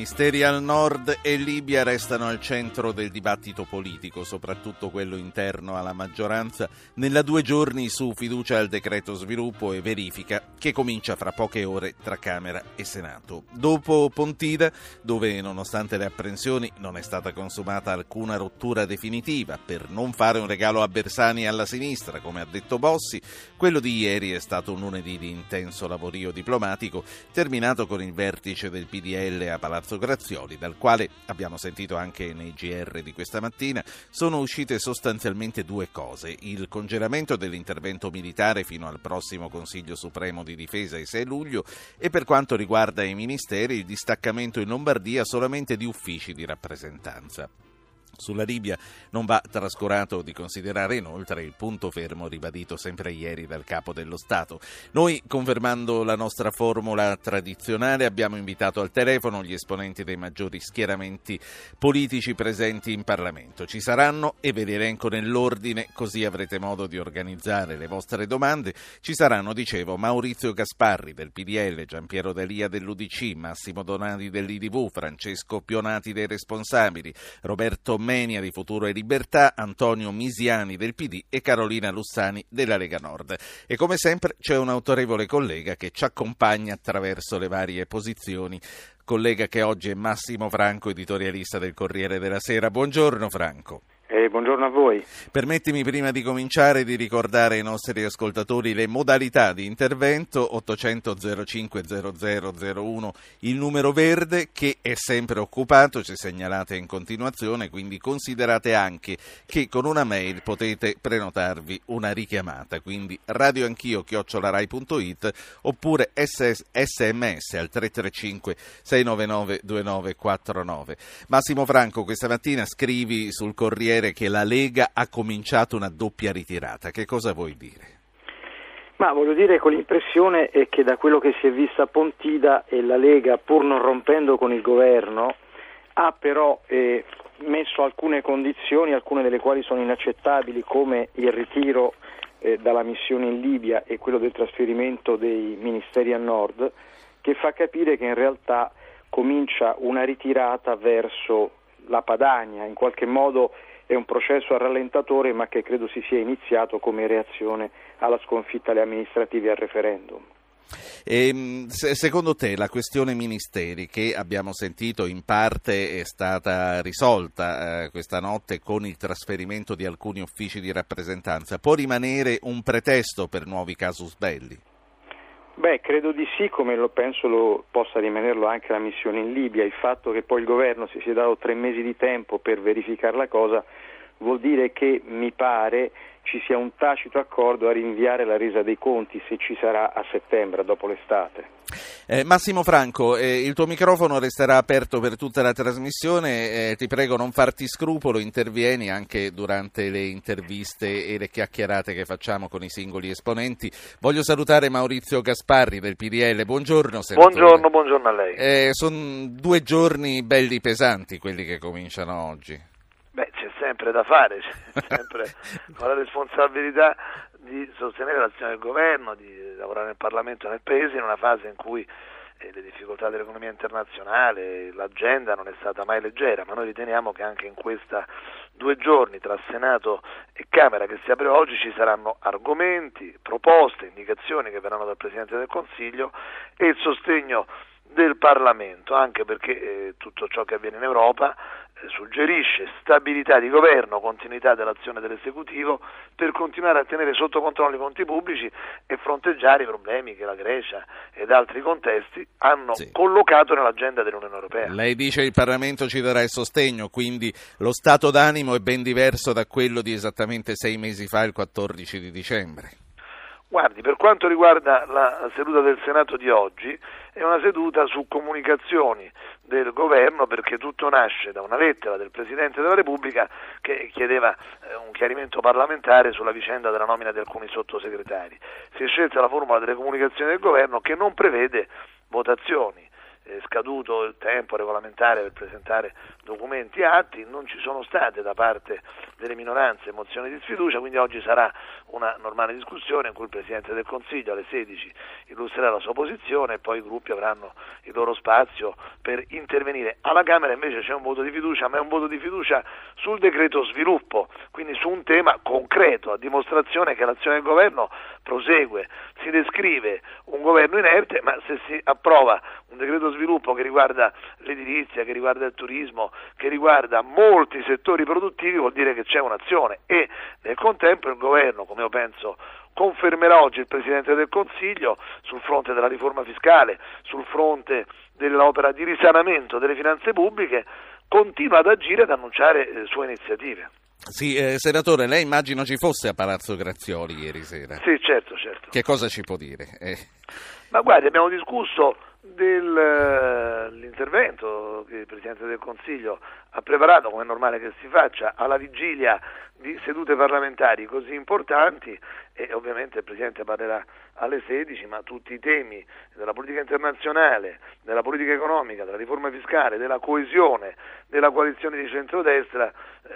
Misteri al nord e Libia restano al centro del dibattito politico, soprattutto quello interno alla maggioranza, nella due giorni su fiducia al decreto sviluppo e verifica che comincia fra poche ore tra Camera e Senato. Dopo Pontida, dove nonostante le apprensioni non è stata consumata alcuna rottura definitiva per non fare un regalo a Bersani e alla sinistra, come ha detto Bossi, quello di ieri è stato un lunedì di intenso lavorio diplomatico, terminato con il vertice del PDL a Palazzo Grazioli, dal quale, abbiamo sentito anche nei GR di questa mattina, sono uscite sostanzialmente due cose: il congelamento dell'intervento militare fino al prossimo Consiglio Supremo di Difesa il 6 luglio e, per quanto riguarda i ministeri, il distaccamento in Lombardia solamente di uffici di rappresentanza. Sulla Libia non va trascurato di considerare inoltre il punto fermo ribadito sempre ieri dal capo dello Stato. Noi, confermando la nostra formula tradizionale, abbiamo invitato al telefono gli esponenti dei maggiori schieramenti politici presenti in Parlamento. Ci saranno, e ve li elenco nell'ordine, così avrete modo di organizzare le vostre domande. Ci saranno, dicevo, Maurizio Gasparri del PDL, Gian Piero D'Alia dell'Udc, Massimo Donadi dell'IDV, Francesco Pionati dei Responsabili, Roberto Menia di Futuro e Libertà, Antonio Misiani del PD e Carolina Lussana della Lega Nord. E come sempre c'è un autorevole collega che ci accompagna attraverso le varie posizioni, collega che oggi è Massimo Franco, editorialista del Corriere della Sera. Buongiorno Franco. Buongiorno a voi. Permettimi, prima di cominciare, di ricordare ai nostri ascoltatori le modalità di intervento. 800 05 0001 il numero verde, che è sempre occupato, ci segnalate in continuazione, quindi considerate anche che con una mail potete prenotarvi una richiamata, quindi radioanchio@rai.it oppure sms al 335 699 2949. Massimo Franco, questa mattina scrivi sul Corriere che la Lega ha cominciato una doppia ritirata. Che cosa vuoi dire? Ma voglio dire, con l'impressione è che da quello che si è vista a Pontida, e la Lega, pur non rompendo con il governo, ha però messo alcune condizioni, alcune delle quali sono inaccettabili, come il ritiro dalla missione in Libia e quello del trasferimento dei ministeri a nord, che fa capire che in realtà comincia una ritirata verso la Padania. In qualche modo è un processo a rallentatore, ma che credo si sia iniziato come reazione alla sconfitta alle amministrative e al referendum. Secondo te la questione ministeri, che abbiamo sentito in parte è stata risolta questa notte con il trasferimento di alcuni uffici di rappresentanza, può rimanere un pretesto per nuovi casus belli? Beh, credo di sì, come lo penso lo possa rimanerlo anche la missione in Libia. Il fatto che poi il governo si sia dato 3 mesi di tempo per verificare la cosa vuol dire che, mi pare, ci sia un tacito accordo a rinviare la resa dei conti, se ci sarà, a settembre, dopo l'estate. Massimo Franco, il tuo microfono resterà aperto per tutta la trasmissione, ti prego non farti scrupolo, intervieni anche durante le interviste e le chiacchierate che facciamo con i singoli esponenti. Voglio salutare Maurizio Gasparri del PDL, buongiorno senatore. Buongiorno a lei. Sono 2 giorni belli pesanti quelli che cominciano oggi. Beh, c'è sempre da fare, c'è sempre la responsabilità di sostenere l'azione del governo, di lavorare nel Parlamento e nel Paese in una fase in cui le difficoltà dell'economia internazionale, l'agenda non è stata mai leggera, ma noi riteniamo che anche in questa 2 giorni tra Senato e Camera che si apre oggi ci saranno argomenti, proposte, indicazioni che verranno dal Presidente del Consiglio e il sostegno del Parlamento, anche perché tutto ciò che avviene in Europa suggerisce stabilità di governo, continuità dell'azione dell'esecutivo per continuare a tenere sotto controllo i conti pubblici e fronteggiare i problemi che la Grecia ed altri contesti hanno collocato nell'agenda dell'Unione Europea. Lei dice il Parlamento ci darà il sostegno, quindi lo stato d'animo è ben diverso da quello di esattamente 6 mesi fa, il 14 di dicembre. Guardi, per quanto riguarda la seduta del Senato di oggi, è una seduta su comunicazioni del governo, perché tutto nasce da una lettera del Presidente della Repubblica che chiedeva un chiarimento parlamentare sulla vicenda della nomina di alcuni sottosegretari. Si è scelta la formula delle comunicazioni del governo, che non prevede votazioni. scaduto il tempo regolamentare per presentare documenti e atti, non ci sono state da parte delle minoranze mozioni di sfiducia, quindi oggi sarà una normale discussione in cui il Presidente del Consiglio alle 16 illustrerà la sua posizione e poi i gruppi avranno il loro spazio per intervenire. Alla Camera invece c'è un voto di fiducia, ma è un voto di fiducia sul decreto sviluppo, quindi su un tema concreto, a dimostrazione che l'azione del governo prosegue. Si descrive un governo inerte, ma se si approva un decreto sviluppo che riguarda l'edilizia, che riguarda il turismo, che riguarda molti settori produttivi, vuol dire che c'è un'azione e nel contempo il governo, come io penso, confermerà oggi il Presidente del Consiglio sul fronte della riforma fiscale, sul fronte dell'opera di risanamento delle finanze pubbliche, continua ad agire e ad annunciare sue iniziative. Sì, senatore, lei immagino ci fosse a Palazzo Grazioli ieri sera. Sì, certo. Che cosa ci può dire? Ma guardi, abbiamo discusso dell'intervento che il Presidente del Consiglio ha preparato, come è normale che si faccia, alla vigilia di sedute parlamentari così importanti, e ovviamente il Presidente parlerà alle 16, ma tutti i temi della politica internazionale, della politica economica, della riforma fiscale, della coesione, della coalizione di centrodestra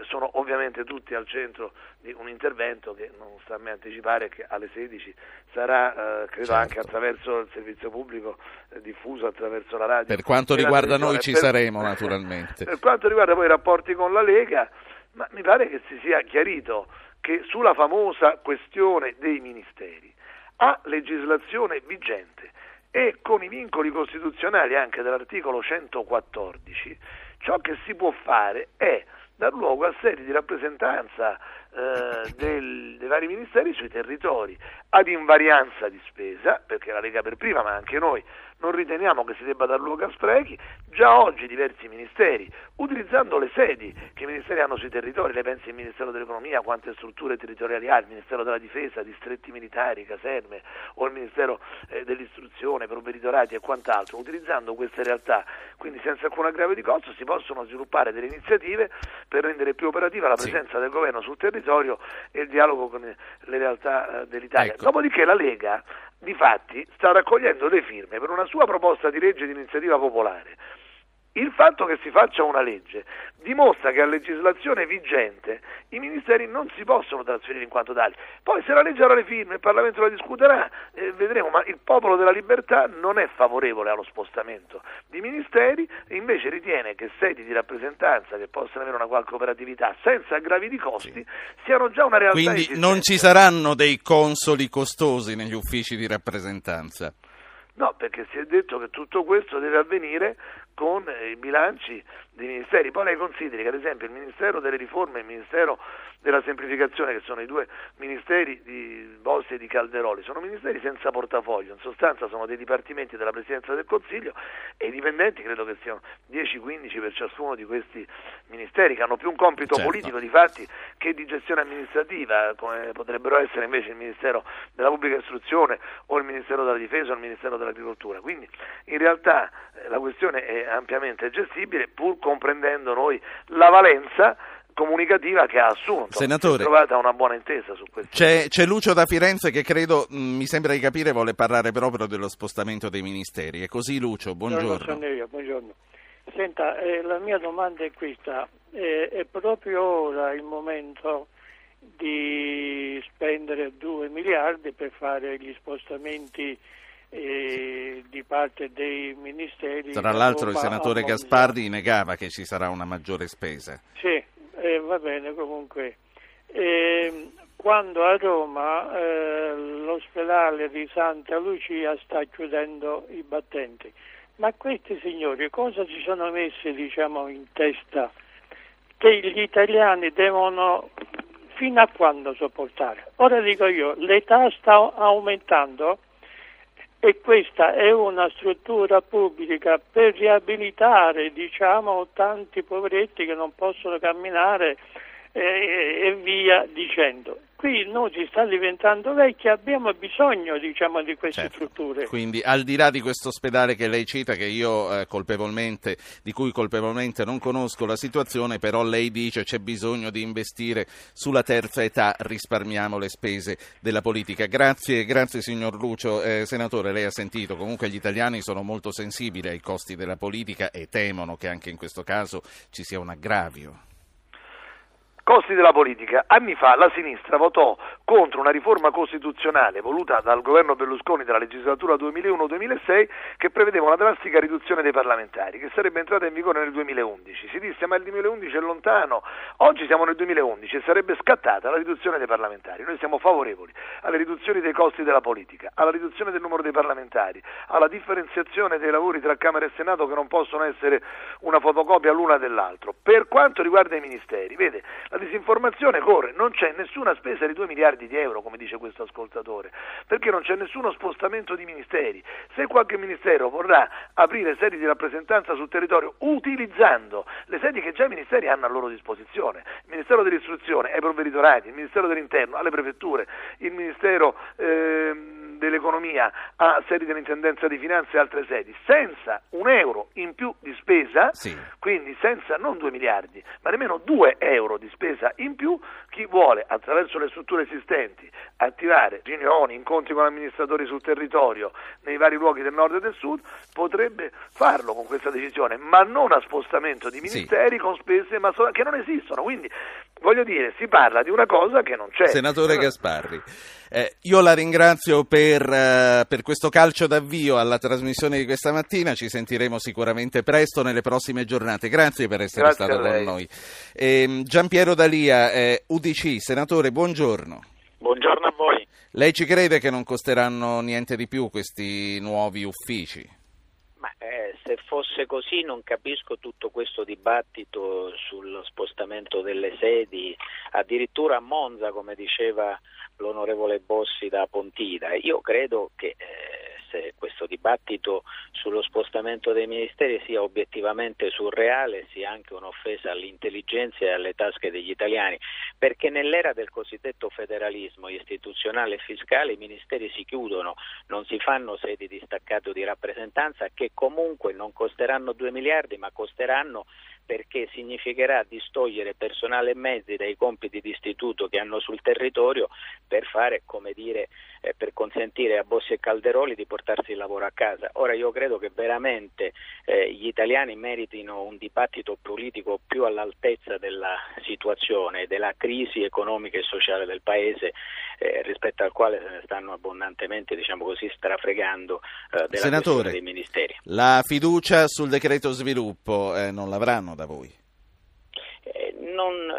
sono ovviamente tutti al centro di un intervento che non sta a me anticipare, che alle 16 sarà credo anche attraverso il servizio pubblico diffuso attraverso la radio. Per quanto riguarda noi ci saremo naturalmente. Per quanto riguarda poi i rapporti con la Lega, ma mi pare che si sia chiarito che sulla famosa questione dei ministeri a legislazione vigente e con i vincoli costituzionali anche dell'articolo 114, ciò che si può fare è dar luogo a sedi di rappresentanza dei vari ministeri sui territori ad invarianza di spesa, perché la Lega per prima, ma anche noi, non riteniamo che si debba dar luogo a sprechi. Già oggi diversi ministeri, utilizzando le sedi che i ministeri hanno sui territori, le pensi il Ministero dell'Economia, quante strutture territoriali ha, il Ministero della Difesa, distretti militari, caserme, o il Ministero dell'Istruzione, provveditorati e quant'altro, utilizzando queste realtà, quindi senza alcun aggravio di costo, si possono sviluppare delle iniziative per rendere più operativa la presenza del governo sul territorio e il dialogo con le realtà dell'Italia. Ecco. Dopodiché la Lega, difatti, sta raccogliendo le firme per una sua proposta di legge di iniziativa popolare. Il fatto che si faccia una legge dimostra che a legislazione vigente i ministeri non si possono trasferire in quanto tali. Poi se la legge avrà le firme, il Parlamento la discuterà, vedremo, ma il Popolo della Libertà non è favorevole allo spostamento di ministeri e invece ritiene che sedi di rappresentanza che possano avere una qualche operatività senza aggravi di costi siano già una realtà esistente. Quindi non ci saranno dei consoli costosi negli uffici di rappresentanza? No, perché si è detto che tutto questo deve avvenire con i bilanci dei ministeri. Poi lei consideri che ad esempio il Ministero delle Riforme e il Ministero della Semplificazione, che sono i due ministeri di Bossi e di Calderoli, sono ministeri senza portafoglio, in sostanza sono dei dipartimenti della Presidenza del Consiglio e i dipendenti credo che siano 10-15 per ciascuno di questi ministeri, che hanno più un compito politico di fatti che di gestione amministrativa, come potrebbero essere invece il Ministero della Pubblica Istruzione o il Ministero della Difesa o il Ministero dell'Agricoltura. Quindi in realtà la questione è ampiamente gestibile, pur comprendendo noi la valenza comunicativa che ha assunto. Senatore, si è trovata una buona intesa su questo. C'è Lucio da Firenze che credo, mi sembra di capire, vuole parlare proprio dello spostamento dei ministeri. È così, Lucio? Buongiorno. Buongiorno. Senta, la mia domanda è questa. È proprio ora il momento di spendere 2 miliardi per fare gli spostamenti di parte dei ministeri. Tra l'altro il senatore Gasparri negava che ci sarà una maggiore spesa. Sì, va bene, comunque. Quando a Roma l'ospedale di Santa Lucia sta chiudendo i battenti, ma questi signori cosa si sono messi, diciamo, in testa? Che gli italiani devono fino a quando sopportare? Ora dico io, l'età sta aumentando e questa è una struttura pubblica per riabilitare, diciamo, tanti poveretti che non possono camminare e via dicendo. Qui noi si sta diventando vecchi, abbiamo bisogno, diciamo, di queste strutture. Quindi al di là di questo ospedale che lei cita, che io di cui colpevolmente non conosco la situazione, però lei dice c'è bisogno di investire sulla terza età, risparmiamo le spese della politica. Grazie signor Lucio. Senatore, lei ha sentito, comunque gli italiani sono molto sensibili ai costi della politica e temono che anche in questo caso ci sia un aggravio. Costi della politica. Anni fa la sinistra votò contro una riforma costituzionale voluta dal governo Berlusconi della legislatura 2001-2006 che prevedeva una drastica riduzione dei parlamentari che sarebbe entrata in vigore nel 2011. Si disse ma il 2011 è lontano, oggi siamo nel 2011 e sarebbe scattata la riduzione dei parlamentari. Noi siamo favorevoli alle riduzioni dei costi della politica, alla riduzione del numero dei parlamentari, alla differenziazione dei lavori tra Camera e Senato che non possono essere una fotocopia l'una dell'altro. Per quanto riguarda i ministeri, vede, la disinformazione corre, non c'è nessuna spesa di 2 miliardi di euro, come dice questo ascoltatore, perché non c'è nessuno spostamento di ministeri. Se qualche ministero vorrà aprire sedi di rappresentanza sul territorio utilizzando le sedi che già i ministeri hanno a loro disposizione, il Ministero dell'Istruzione ai provveditorati, il Ministero dell'Interno alle prefetture, il Ministero dell'Economia a sedi dell'Intendenza di Finanza e altre sedi, senza un euro in più di spesa, sì. Quindi senza non 2 miliardi, ma nemmeno 2 euro di spesa. In più, chi vuole attraverso le strutture esistenti attivare riunioni, incontri con amministratori sul territorio nei vari luoghi del nord e del sud potrebbe farlo con questa decisione, ma non a spostamento di ministeri, sì, con spese che non esistono. Quindi voglio dire, si parla di una cosa che non c'è. Senatore Gasparri, io la ringrazio per questo calcio d'avvio alla trasmissione di questa mattina, ci sentiremo sicuramente presto nelle prossime giornate, grazie per essere stato con noi. Gian Piero D'Alia, Udc, senatore, buongiorno. Buongiorno a voi. Lei ci crede che non costeranno niente di più questi nuovi uffici? Se fosse così non capisco tutto questo dibattito sullo spostamento delle sedi, addirittura a Monza, come diceva l'onorevole Bossi da Pontida. Io credo che se questo dibattito sullo spostamento dei ministeri sia obiettivamente surreale, sia anche un'offesa all'intelligenza e alle tasche degli italiani, perché nell'era del cosiddetto federalismo istituzionale e fiscale i ministeri si chiudono, non si fanno sedi di staccato di rappresentanza che comunque non costeranno 2 miliardi ma costeranno, perché significherà distogliere personale e mezzi dai compiti di istituto che hanno sul territorio per fare, come dire, per consentire a Bossi e Calderoli di portarsi il lavoro a casa. Ora io credo che veramente gli italiani meritino un dibattito politico più all'altezza della situazione, della crisi economica e sociale del paese, rispetto al quale se ne stanno abbondantemente, diciamo così, strafregando della questione dei ministeri. La fiducia sul decreto sviluppo non l'avranno da voi?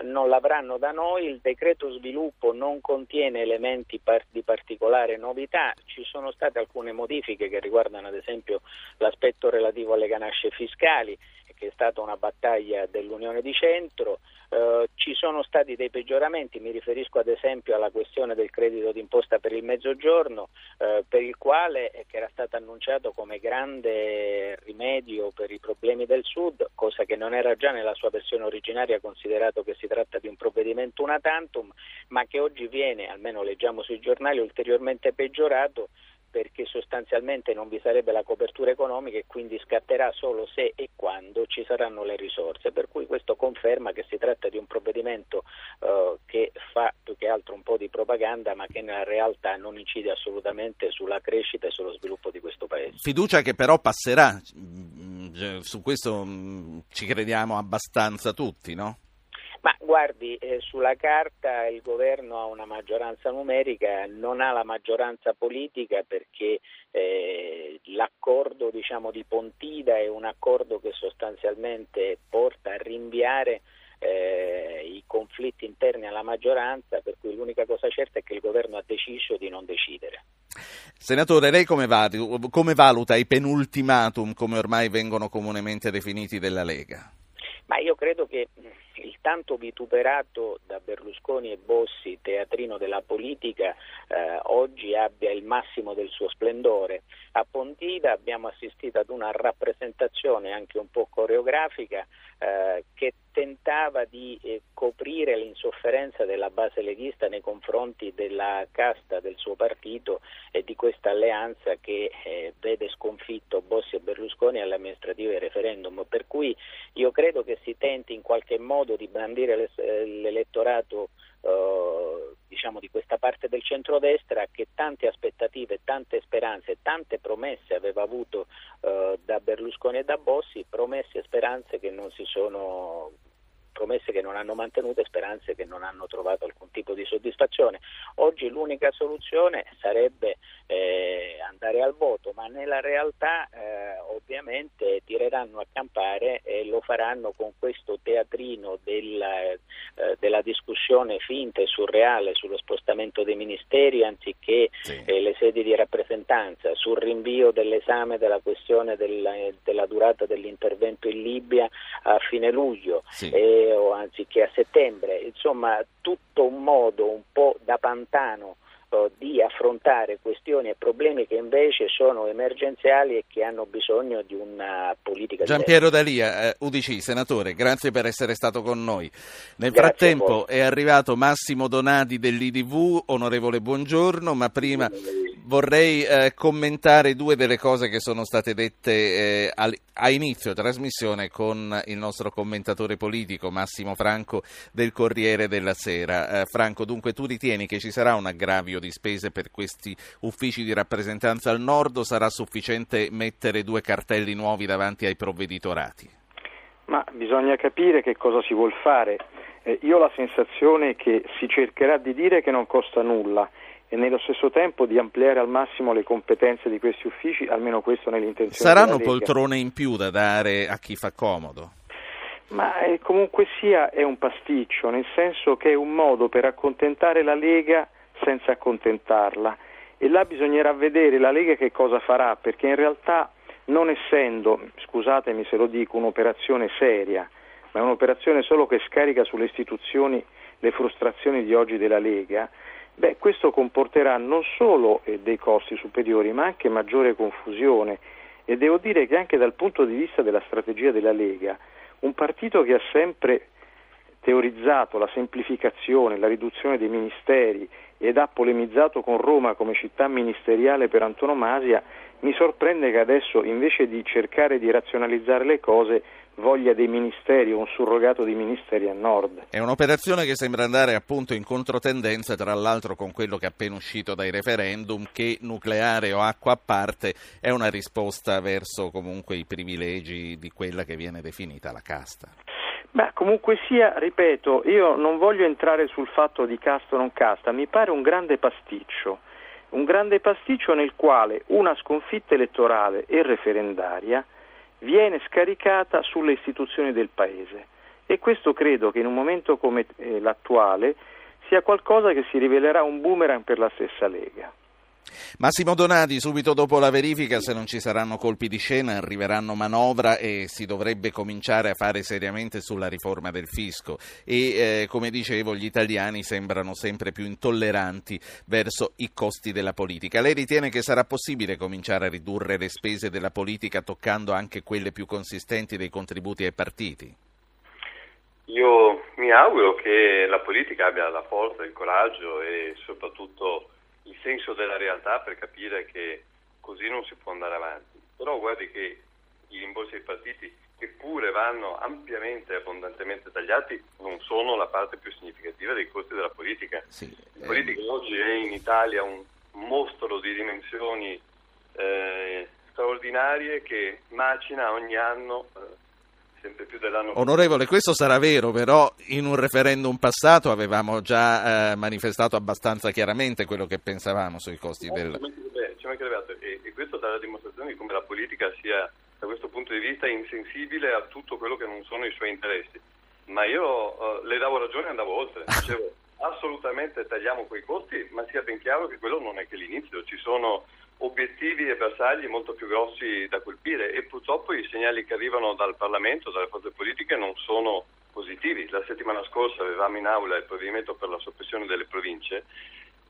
Non l'avranno da noi. Il decreto sviluppo non contiene elementi di particolare novità, ci sono state alcune modifiche che riguardano ad esempio l'aspetto relativo alle ganasce fiscali, che è stata una battaglia dell'Unione di Centro, ci sono stati dei peggioramenti, mi riferisco ad esempio alla questione del credito d'imposta per il mezzogiorno, per il quale, che era stato annunciato come grande rimedio per i problemi del Sud, cosa che non era già nella sua versione originaria, considerato che si tratta di un provvedimento una tantum, ma che oggi viene, almeno leggiamo sui giornali, ulteriormente peggiorato, perché sostanzialmente non vi sarebbe la copertura economica e quindi scatterà solo se e quando ci saranno le risorse, per cui questo conferma che si tratta di un provvedimento che fa più che altro un po' di propaganda, ma che nella realtà non incide assolutamente sulla crescita e sullo sviluppo di questo paese. Fiducia che però passerà, su questo ci crediamo abbastanza tutti, no? Ma guardi, sulla carta il governo ha una maggioranza numerica, non ha la maggioranza politica, perché l'accordo, diciamo, di Pontida è un accordo che sostanzialmente porta a rinviare i conflitti interni alla maggioranza, per cui l'unica cosa certa è che il governo ha deciso di non decidere. Senatore, lei come valuta i penultimatum, come ormai vengono comunemente definiti, della Lega? Ma io credo che il tanto vituperato da Berlusconi e Bossi teatrino della politica oggi abbia il massimo del suo splendore. A Pontida abbiamo assistito ad una rappresentazione anche un po' coreografica che tentava di coprire l'insofferenza della base leghista nei confronti della casta del suo partito e di questa alleanza che vede sconfitto Bossi e Berlusconi alle amministrative e referendum, per cui io credo che si tenti in qualche modo di bandire l'elettorato diciamo di questa parte del centrodestra che tante aspettative, tante speranze, tante promesse aveva avuto da Berlusconi e da Bossi, promesse e speranze che non si sono, promesse che non hanno mantenuto e speranze che non hanno trovato alcun tipo di soddisfazione. Oggi l'unica soluzione sarebbe andare al voto, ma nella realtà ovviamente tireranno a campare e lo faranno con questo teatrino della discussione finta e surreale sullo spostamento dei ministeri anziché le sedi di rappresentanza, sul rinvio dell'esame della questione della durata dell'intervento in Libia a fine luglio. Sì. O anziché a settembre, insomma tutto un modo un po' da pantano di affrontare questioni e problemi che invece sono emergenziali e che hanno bisogno di una politica diversa. Gian Piero D'Alia, UDC, senatore, grazie per essere stato con noi. Nel frattempo è arrivato Massimo Donadi dell'IDV, onorevole buongiorno, ma prima vorrei commentare due delle cose che sono state dette a inizio trasmissione con il nostro commentatore politico Massimo Franco del Corriere della Sera. Franco, dunque tu ritieni che ci sarà un aggravio di spese per questi uffici di rappresentanza al nord o sarà sufficiente mettere due cartelli nuovi davanti ai provveditorati? Ma bisogna capire che cosa si vuol fare. Io ho la sensazione che si cercherà di dire che non costa nulla e nello stesso tempo di ampliare al massimo le competenze di questi uffici, almeno questo nell'intenzione. Saranno poltrone in più da dare a chi fa comodo? Ma comunque sia è un pasticcio, nel senso che è un modo per accontentare la Lega senza accontentarla, e là bisognerà vedere la Lega che cosa farà, perché in realtà non essendo, scusatemi se lo dico, un'operazione seria, ma è un'operazione solo che scarica sulle istituzioni le frustrazioni di oggi della Lega, beh, questo comporterà non solo dei costi superiori ma anche maggiore confusione, e devo dire che anche dal punto di vista della strategia della Lega, un partito che ha sempre teorizzato la semplificazione, la riduzione dei ministeri ed ha polemizzato con Roma come città ministeriale per antonomasia, mi sorprende che adesso invece di cercare di razionalizzare le cose voglia dei ministeri o un surrogato dei ministeri a nord. È un'operazione che sembra andare appunto in controtendenza, tra l'altro con quello che è appena uscito dai referendum, che nucleare o acqua a parte è una risposta verso comunque i privilegi di quella che viene definita la casta. Beh, comunque sia, ripeto, io non voglio entrare sul fatto di casta o non casta, mi pare un grande pasticcio nel quale una sconfitta elettorale e referendaria viene scaricata sulle istituzioni del Paese, e questo credo che in un momento come l'attuale sia qualcosa che si rivelerà un boomerang per la stessa Lega. Massimo Donadi, subito dopo la verifica, se non ci saranno colpi di scena, arriveranno manovra e si dovrebbe cominciare a fare seriamente sulla riforma del fisco e come dicevo gli italiani sembrano sempre più intolleranti verso i costi della politica. Lei ritiene che sarà possibile cominciare a ridurre le spese della politica toccando anche quelle più consistenti dei contributi ai partiti? Io mi auguro che la politica abbia la forza, il coraggio e soprattutto il senso della realtà per capire che così non si può andare avanti. Però guardi che i rimborsi ai partiti, che pure vanno ampiamente e abbondantemente tagliati, non sono la parte più significativa dei costi della politica. Sì, la politica oggi è in Italia un mostro di dimensioni straordinarie che macina ogni anno sempre più dell'anno. Onorevole, questo sarà vero, però in un referendum passato avevamo già manifestato abbastanza chiaramente quello che pensavamo sui costi del... E questo dà la dimostrazione di come la politica sia, da questo punto di vista, insensibile a tutto quello che non sono i suoi interessi. Ma io le davo ragione e andavo oltre. Dicevo, assolutamente tagliamo quei costi, ma sia ben chiaro che quello non è che l'inizio. Ci sono obiettivi e bersagli molto più grossi da colpire, e purtroppo i segnali che arrivano dal Parlamento, dalle forze politiche, non sono positivi. La settimana scorsa avevamo in aula il provvedimento per la soppressione delle province,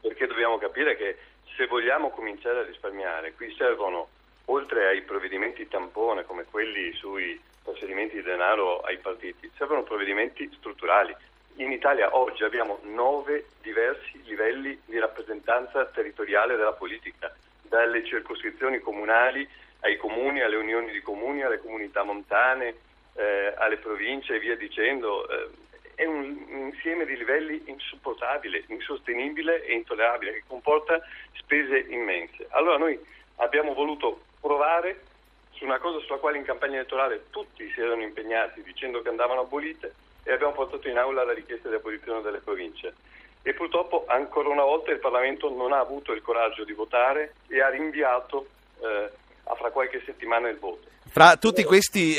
perché dobbiamo capire che se vogliamo cominciare a risparmiare, qui servono, oltre ai provvedimenti tampone come quelli sui trasferimenti di denaro ai partiti, servono provvedimenti strutturali. In Italia oggi abbiamo 9 diversi livelli di rappresentanza territoriale della politica, dalle circoscrizioni comunali ai comuni, alle unioni di comuni, alle comunità montane, alle province e via dicendo. È un insieme di livelli insopportabile, insostenibile e intollerabile, che comporta spese immense. Allora noi abbiamo voluto provare su una cosa sulla quale in campagna elettorale tutti si erano impegnati dicendo che andavano abolite, e abbiamo portato in aula la richiesta di abolizione delle province. E purtroppo ancora una volta il Parlamento non ha avuto il coraggio di votare e ha rinviato a fra qualche settimana il voto. Fra tutti questi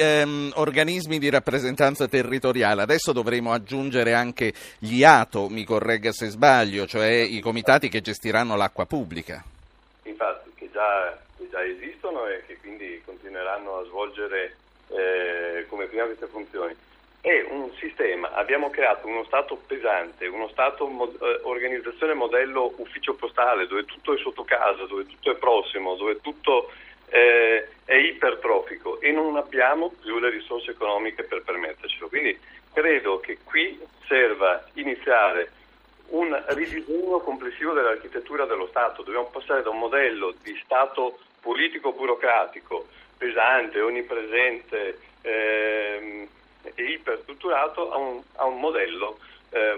organismi di rappresentanza territoriale adesso dovremo aggiungere anche gli ATO, mi corregga se sbaglio, cioè i comitati che gestiranno l'acqua pubblica. Infatti, che già esistono e che quindi continueranno a svolgere come prima queste funzioni. È un sistema, abbiamo creato uno Stato pesante, uno Stato organizzazione modello ufficio postale, dove tutto è sotto casa, dove tutto è prossimo, dove tutto è ipertrofico, e non abbiamo più le risorse economiche per permettercelo. Quindi credo che qui serva iniziare un ridisegno complessivo dell'architettura dello Stato. Dobbiamo passare da un modello di Stato politico-burocratico pesante, onnipresente, iperstrutturato, a un modello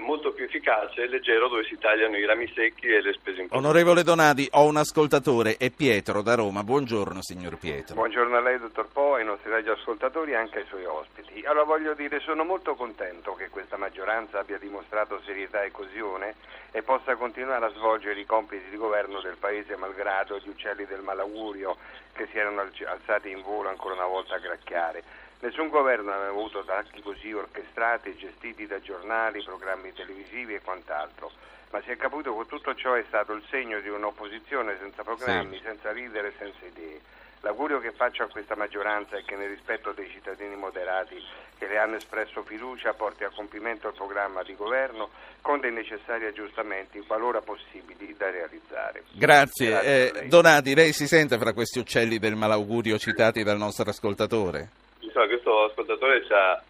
molto più efficace e leggero, dove si tagliano i rami secchi e le spese importanti. Onorevole Donadi, ho un ascoltatore, è Pietro da Roma. Buongiorno signor Pietro. Buongiorno a lei dottor Po, ai nostri radioascoltatori e anche ai suoi ospiti. Allora voglio dire, sono molto contento che questa maggioranza abbia dimostrato serietà e coesione e possa continuare a svolgere i compiti di governo del Paese malgrado gli uccelli del malaugurio che si erano alzati in volo ancora una volta a gracchiare. Nessun governo aveva avuto attacchi così orchestrati, gestiti da giornali, programmi televisivi e quant'altro, ma si è capito che tutto ciò è stato il segno di un'opposizione senza programmi, sì, senza leader e senza idee. L'augurio che faccio a questa maggioranza è che nel rispetto dei cittadini moderati che le hanno espresso fiducia porti a compimento il programma di governo con dei necessari aggiustamenti qualora possibili da realizzare. Grazie. Donadi, lei si sente fra questi uccelli del malaugurio citati dal nostro ascoltatore? Questo ascoltatore ci ha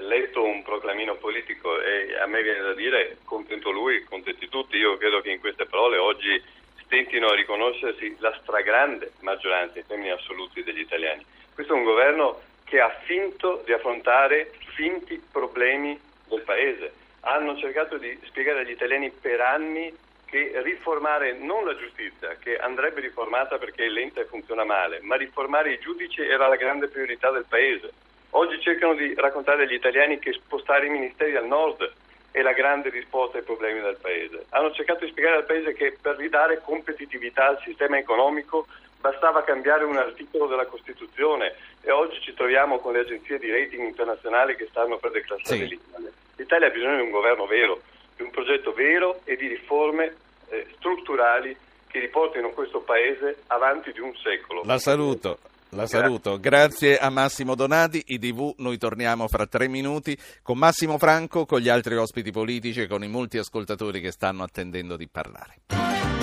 letto un proclamino politico e a me viene da dire contento lui, contenti tutti. Io credo che in queste parole oggi stentino a riconoscersi la stragrande maggioranza in termini assoluti degli italiani. Questo è un governo che ha finto di affrontare finti problemi del Paese. Hanno cercato di spiegare agli italiani per anni che riformare non la giustizia, che andrebbe riformata perché è lenta e funziona male, ma riformare i giudici era la grande priorità del Paese. Oggi cercano di raccontare agli italiani che spostare i ministeri al nord è la grande risposta ai problemi del Paese. Hanno cercato di spiegare al Paese che per ridare competitività al sistema economico bastava cambiare un articolo della Costituzione, e oggi ci troviamo con le agenzie di rating internazionali che stanno per declassare l'Italia. L'Italia ha bisogno di un governo vero, di un progetto vero e di riforme strutturali che riportino questo Paese avanti di un secolo. La saluto. Grazie a Massimo Donadi. IDV, noi torniamo fra 3 minuti con Massimo Franco, con gli altri ospiti politici e con i molti ascoltatori che stanno attendendo di parlare.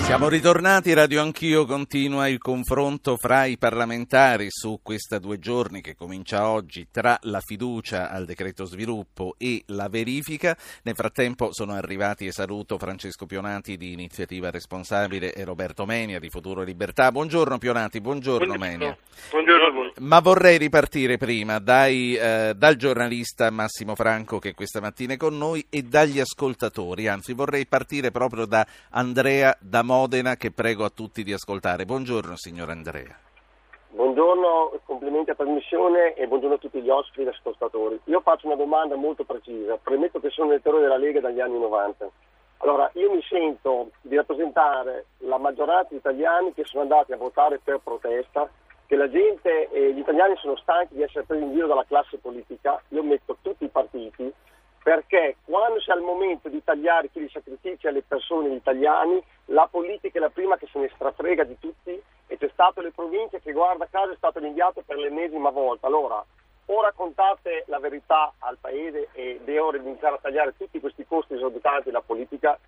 Siamo ritornati, Radio Anch'Io continua il confronto fra i parlamentari su questa 2 giorni che comincia oggi tra la fiducia al decreto sviluppo e la verifica. Nel frattempo sono arrivati, e saluto, Francesco Pionati di Iniziativa Responsabile e Roberto Menia di Futuro e Libertà. Buongiorno Pionati, buongiorno. Menia. Buongiorno a voi. Ma vorrei ripartire prima dal giornalista Massimo Franco, che questa mattina è con noi, e dagli ascoltatori, anzi vorrei partire proprio da Andrea da Modena, che prego a tutti di ascoltare. Buongiorno signor Andrea. Buongiorno, complimenti a trasmissione e buongiorno a tutti gli ospiti e ascoltatori. Io faccio una domanda molto precisa, premetto che sono un elettore della Lega dagli anni 90. Allora, io mi sento di rappresentare la maggioranza di italiani che sono andati a votare per protesta, che la gente e gli italiani sono stanchi di essere presi in giro dalla classe politica. Io metto tutti i partiti, perché quando c'è il momento di tagliare chi li sacrificia, le persone, gli italiani, la politica è la prima che se ne strafrega di tutti, e c'è stato le province che, guarda caso, è stato rinviato per l'ennesima volta. Allora, o raccontate la verità al Paese ed è ora di iniziare a tagliare tutti questi costi esorbitanti della politica,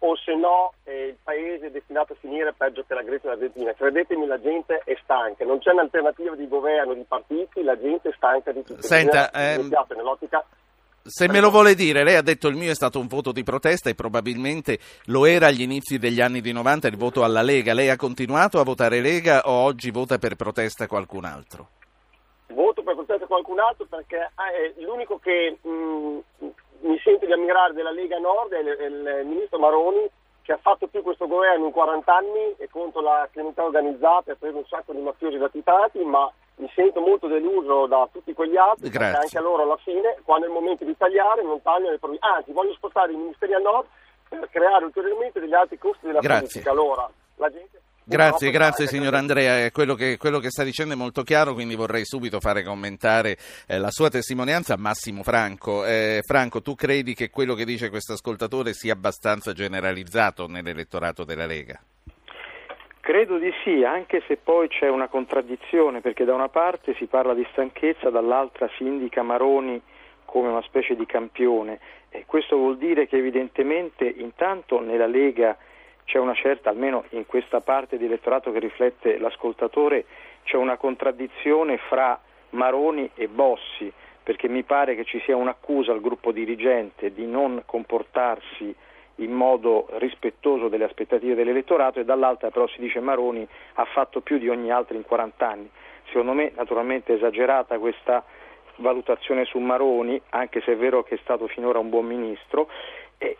o se no il paese è destinato a finire peggio che la Grecia e l'Argentina. Credetemi, la gente è stanca, non c'è un'alternativa di governo, di partiti, la gente è stanca di tutto. Senta, nell'ottica... Se me lo vuole dire, lei ha detto il mio è stato un voto di protesta e probabilmente lo era agli inizi degli anni di 90, il voto alla Lega. Lei ha continuato a votare Lega o oggi vota per protesta qualcun altro? Voto per protesta qualcun altro perché l'unico che mi sento di ammirare della Lega Nord è il ministro Maroni, che ha fatto più questo governo in 40 anni e contro la criminalità organizzata, ha preso un sacco di mafiosi latitati, ma mi sento molto deluso da tutti quegli altri. Grazie. Perché anche a loro alla fine, quando è il momento di tagliare, non tagliano le province, anzi voglio spostare i ministeri al nord per creare ulteriormente degli alti costi della politica. Allora la gente... Grazie signor Andrea, quello che sta dicendo è molto chiaro, quindi vorrei subito fare commentare la sua testimonianza a Massimo Franco. Franco, tu credi che quello che dice questo ascoltatore sia abbastanza generalizzato nell'elettorato della Lega? Credo di sì, anche se poi c'è una contraddizione, perché da una parte si parla di stanchezza, dall'altra si indica Maroni come una specie di campione, e questo vuol dire che evidentemente intanto nella Lega c'è una certa, almeno in questa parte di elettorato che riflette l'ascoltatore, c'è una contraddizione fra Maroni e Bossi, perché mi pare che ci sia un'accusa al gruppo dirigente di non comportarsi in modo rispettoso delle aspettative dell'elettorato, e dall'altra però si dice Maroni ha fatto più di ogni altro in 40 anni. Secondo me naturalmente è esagerata questa valutazione su Maroni, anche se è vero che è stato finora un buon ministro.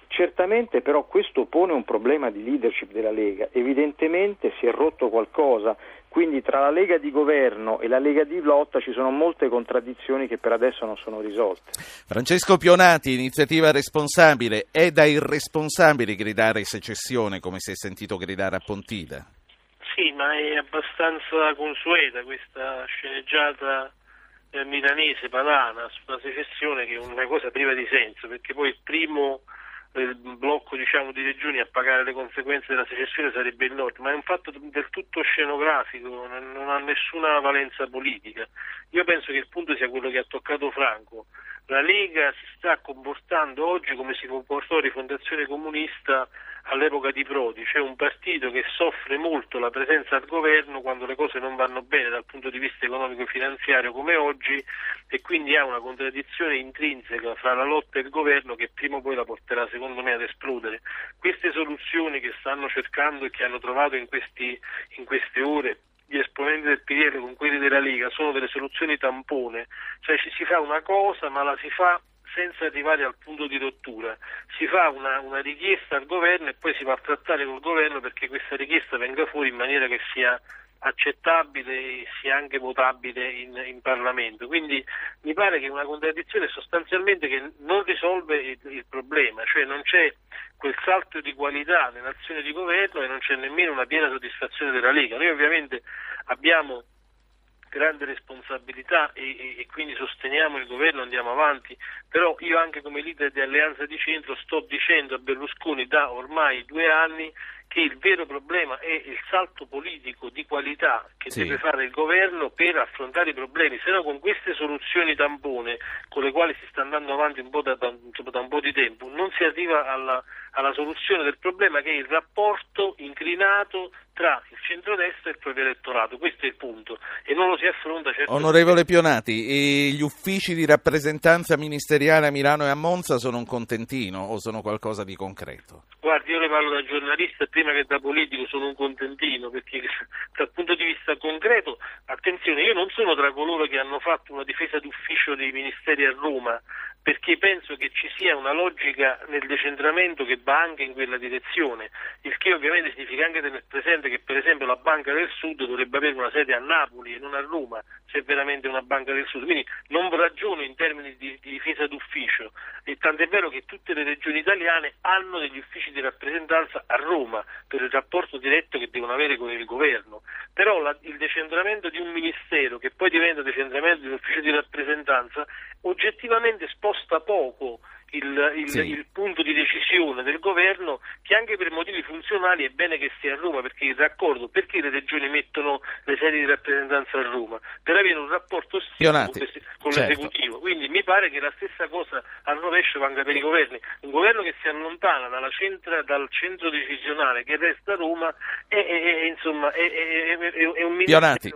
Certamente però questo pone un problema di leadership della Lega, evidentemente si è rotto qualcosa, quindi tra la Lega di governo e la Lega di lotta ci sono molte contraddizioni che per adesso non sono risolte. Francesco Pionati, Iniziativa Responsabile, è da irresponsabili gridare secessione come si è sentito gridare a Pontida? Sì, ma è abbastanza consueta questa sceneggiata milanese, padana, sulla secessione, che è una cosa priva di senso, perché poi il primo blocco, diciamo, di regioni a pagare le conseguenze della secessione sarebbe il nord, ma è un fatto del tutto scenografico, non ha nessuna valenza politica. Io penso che il punto sia quello che ha toccato Franco. La Lega si sta comportando oggi come si comportò Rifondazione Comunista all'epoca di Prodi, cioè un partito che soffre molto la presenza al governo quando le cose non vanno bene dal punto di vista economico e finanziario come oggi, e quindi ha una contraddizione intrinseca fra la lotta e il governo che prima o poi la porterà secondo me ad esplodere. Queste soluzioni che stanno cercando e che hanno trovato in queste ore gli esponenti del PDL con quelli della Lega sono delle soluzioni tampone, cioè ci si fa una cosa ma la si fa senza arrivare al punto di rottura, si fa una richiesta al governo e poi si va a trattare col governo perché questa richiesta venga fuori in maniera che sia accettabile e sia anche votabile in Parlamento. Quindi mi pare che una contraddizione sostanzialmente che non risolve il problema, cioè non c'è quel salto di qualità nell'azione di governo e non c'è nemmeno una piena soddisfazione della Lega. Noi ovviamente abbiamo grande responsabilità e quindi sosteniamo il governo, andiamo avanti, però io anche come leader di Alleanza di Centro sto dicendo a Berlusconi da ormai 2 anni che il vero problema è il salto politico di qualità che deve fare il governo per affrontare i problemi, se no con queste soluzioni tampone con le quali si sta andando avanti un po' da un po' di tempo non si arriva alla soluzione del problema, che è il rapporto inclinato tra il centrodestra e il proprio elettorato. Questo è il punto e non lo si affronta certo. Onorevole Pionati, e gli uffici di rappresentanza ministeriale a Milano e a Monza sono un contentino o sono qualcosa di concreto? Guardi, io le parlo da giornalista prima che da politico, sono un contentino perché dal punto di vista concreto, attenzione, io non sono tra coloro che hanno fatto una difesa d'ufficio dei ministeri a Roma, perché penso che ci sia una logica nel decentramento che va anche in quella direzione, il che ovviamente significa anche tenere presente che per esempio la Banca del Sud dovrebbe avere una sede a Napoli e non a Roma, se è veramente una Banca del Sud, quindi non ragiono in termini di difesa d'ufficio, e tant'è vero che tutte le regioni italiane hanno degli uffici di rappresentanza a Roma per il rapporto diretto che devono avere con il governo, però il decentramento di un ministero che poi diventa decentramento di un ufficio di rappresentanza oggettivamente sposta poco il punto di decisione del governo, che anche per motivi funzionali è bene che sia a Roma, perché il raccordo, perché le regioni mettono le sedi di rappresentanza a Roma, per avere un rapporto stretto con con l'esecutivo. Quindi mi pare che la stessa cosa al rovescio vanga per i governi. Un governo che si allontana dal centro decisionale che resta Roma è un Pionati,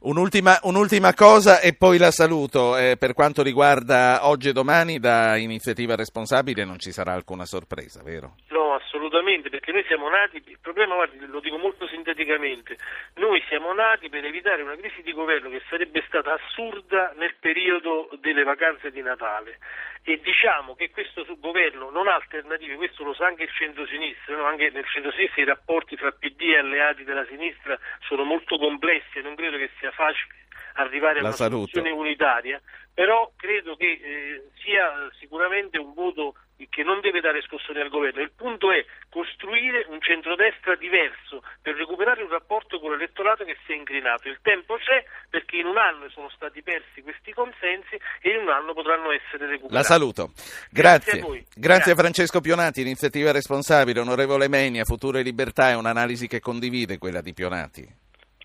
un'ultima cosa e poi la saluto. Per quanto riguarda oggi e domani, da Iniziativa Responsabile non ci sarà alcuna sorpresa, vero? No, assolutamente, perché noi siamo nati, il problema, guardi, lo dico molto sinteticamente, noi siamo nati per evitare una crisi di governo che sarebbe stata assurda nel periodo delle vacanze di Natale. E diciamo che questo governo non ha alternative, questo lo sa anche il centro-sinistra, no? Anche nel centro-sinistra i rapporti fra PD e alleati della sinistra sono molto complessi e non credo che sia facile arrivare a una soluzione unitaria, però credo che sia sicuramente un voto che non deve dare scossoni al governo. Il punto è costruire un centrodestra diverso per recuperare un rapporto con l'elettorato che si è inclinato. Il tempo c'è, perché in un anno sono stati persi questi consensi e in un anno potranno essere recuperati. La saluto. Grazie. Grazie a voi. Grazie. Francesco Pionati, Iniziativa Responsabile, onorevole Menia, Futuro e Libertà, è un'analisi che condivide quella di Pionati.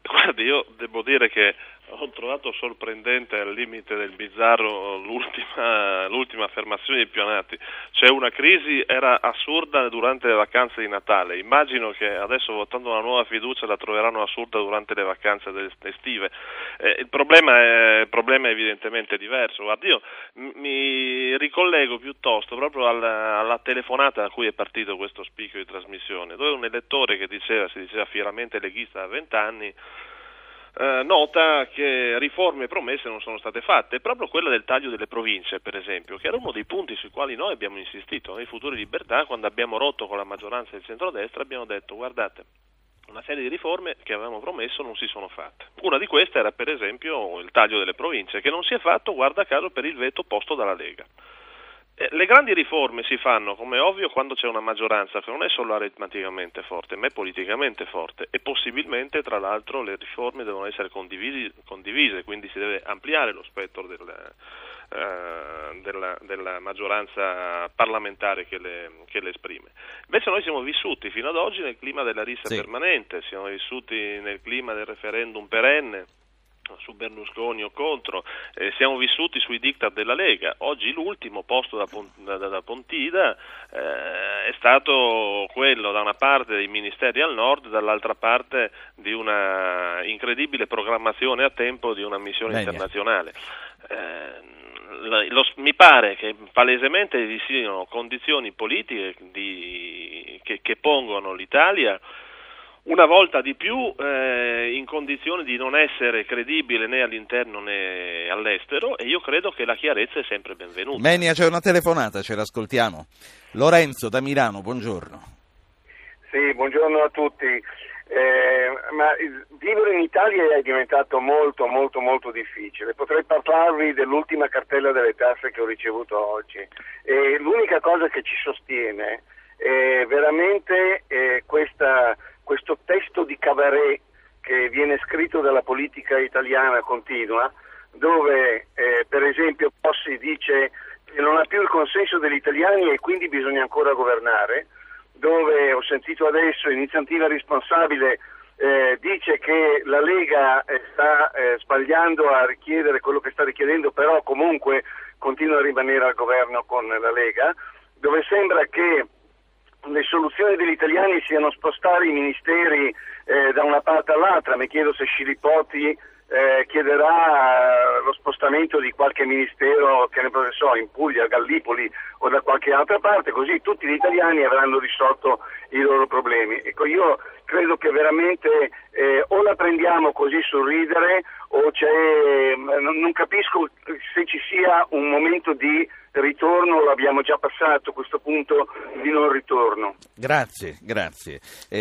Guardi, io devo dire che ho trovato sorprendente, al limite del bizzarro, l'ultima affermazione di Pionati. Cioè, una crisi era assurda durante le vacanze di Natale. Immagino che adesso, votando una nuova fiducia, la troveranno assurda durante le vacanze estive. Il problema è evidentemente diverso. Guardi, io mi ricollego piuttosto proprio alla telefonata da cui è partito questo spicchio di trasmissione, dove un elettore che si diceva fieramente leghista da 20 anni, nota che riforme promesse non sono state fatte, proprio quella del taglio delle province, per esempio, che era uno dei punti sui quali noi abbiamo insistito nei Futuro e Libertà. Quando abbiamo rotto con la maggioranza del centrodestra, abbiamo detto: guardate, una serie di riforme che avevamo promesso non si sono fatte. Una di queste era, per esempio, il taglio delle province, che non si è fatto, guarda caso, per il veto posto dalla Lega. Le grandi riforme si fanno, come è ovvio, quando c'è una maggioranza che non è solo aritmeticamente forte, ma è politicamente forte, e possibilmente, tra l'altro, le riforme devono essere condivise, quindi si deve ampliare lo spettro della maggioranza parlamentare che le esprime. Invece noi siamo vissuti fino ad oggi nel clima della rissa permanente, siamo vissuti nel clima del referendum perenne, su Berlusconi o contro, siamo vissuti sui diktat della Lega. Oggi l'ultimo posto da Pontida è stato quello, da una parte, dei ministeri al nord, dall'altra parte di una incredibile programmazione a tempo di una missione internazionale. Mi pare che palesemente vi siano condizioni politiche che pongono l'Italia una volta di più in condizioni di non essere credibile né all'interno né all'estero, e io credo che la chiarezza è sempre benvenuta. Menia, c'è una telefonata, ce l'ascoltiamo. Lorenzo da Milano, buongiorno. Sì, buongiorno a tutti. Ma vivere in Italia è diventato molto, molto, molto difficile. Potrei parlarvi dell'ultima cartella delle tasse che ho ricevuto oggi, e l'unica cosa che ci sostiene è veramente questo testo di cabaret che viene scritto dalla politica italiana continua, dove per esempio Bossi dice che non ha più il consenso degli italiani e quindi bisogna ancora governare, dove ho sentito adesso Iniziativa Responsabile dice che la Lega sta sbagliando a richiedere quello che sta richiedendo, però comunque continua a rimanere al governo con la Lega, dove sembra che le soluzioni degli italiani siano spostare i ministeri da una parte all'altra. Mi chiedo se Scilipoti chiederà lo spostamento di qualche ministero, che ne so, in Puglia, Gallipoli o da qualche altra parte, così tutti gli italiani avranno risolto i loro problemi. Ecco, io credo che veramente o la prendiamo così sul ridere, o non capisco se ci sia un momento di ritorno, l'abbiamo già passato questo punto di non ritorno. Grazie.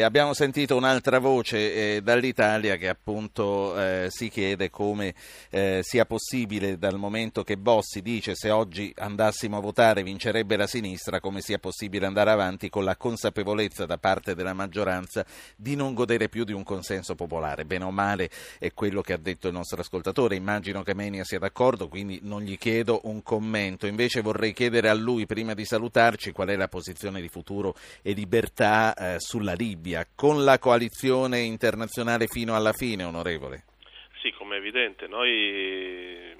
Abbiamo sentito un'altra voce dall'Italia che appunto si chiede come sia possibile, dal momento che Bossi dice se oggi andassimo a votare vincerebbe la sinistra, come sia possibile andare avanti con la consapevolezza da parte della maggioranza di non godere più di un consenso popolare. Bene o male è quello che ha detto il nostro ascoltatore, immagino che Menia sia d'accordo, quindi non gli chiedo un commento. Invece vorrei chiedere a lui, prima di salutarci, qual è la posizione di Futuro e Libertà sulla Libia, con la coalizione internazionale fino alla fine, onorevole. Sì, come è evidente, noi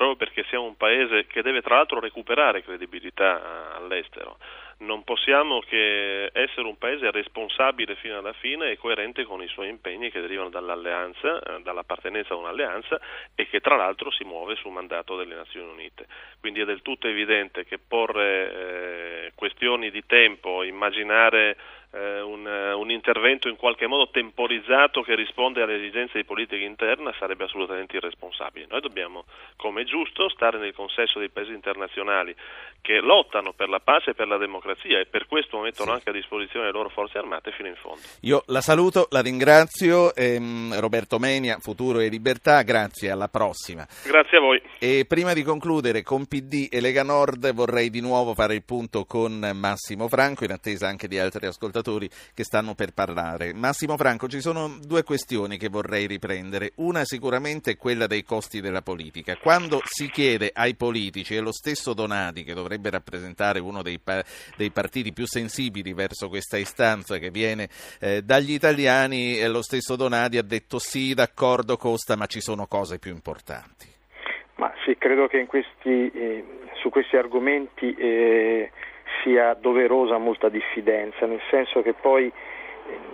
proprio perché siamo un paese che deve tra l'altro recuperare credibilità all'estero. Non possiamo che essere un paese responsabile fino alla fine e coerente con i suoi impegni che derivano dall'alleanza, dall'appartenenza a un'alleanza e che tra l'altro si muove sul mandato delle Nazioni Unite. Quindi è del tutto evidente che porre questioni di tempo, immaginare un intervento in qualche modo temporizzato che risponde alle esigenze di politica interna sarebbe assolutamente irresponsabile. Noi dobbiamo, come è giusto, stare nel consesso dei paesi internazionali che lottano per la pace e per la democrazia e per questo mettono anche a disposizione le loro forze armate fino in fondo. Io la saluto, la ringrazio, Roberto Menia, Futuro e Libertà, grazie, alla prossima. Grazie a voi. E prima di concludere con PD e Lega Nord vorrei di nuovo fare il punto con Massimo Franco in attesa anche di altri ascoltatori che stanno per parlare. Massimo Franco, ci sono due questioni che vorrei riprendere. Una sicuramente è quella dei costi della politica. Quando si chiede ai politici, e lo stesso Donadi, che dovrebbe rappresentare uno dei partiti più sensibili verso questa istanza che viene dagli italiani, lo stesso Donadi ha detto sì, d'accordo, costa, ma ci sono cose più importanti. Ma sì, credo che su questi argomenti sia doverosa molta diffidenza, nel senso che poi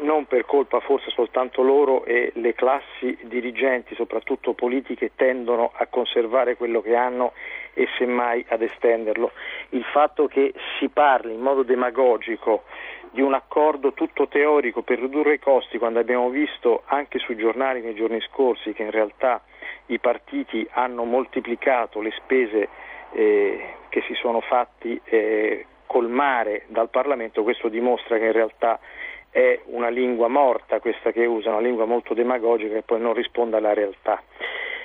non per colpa forse soltanto loro e le classi dirigenti, soprattutto politiche, tendono a conservare quello che hanno e semmai ad estenderlo. Il fatto che si parli in modo demagogico di un accordo tutto teorico per ridurre i costi, quando abbiamo visto anche sui giornali nei giorni scorsi che in realtà i partiti hanno moltiplicato le spese che si sono fatti colmare dal Parlamento, questo dimostra che in realtà è una lingua morta questa che usa, una lingua molto demagogica che poi non risponde alla realtà.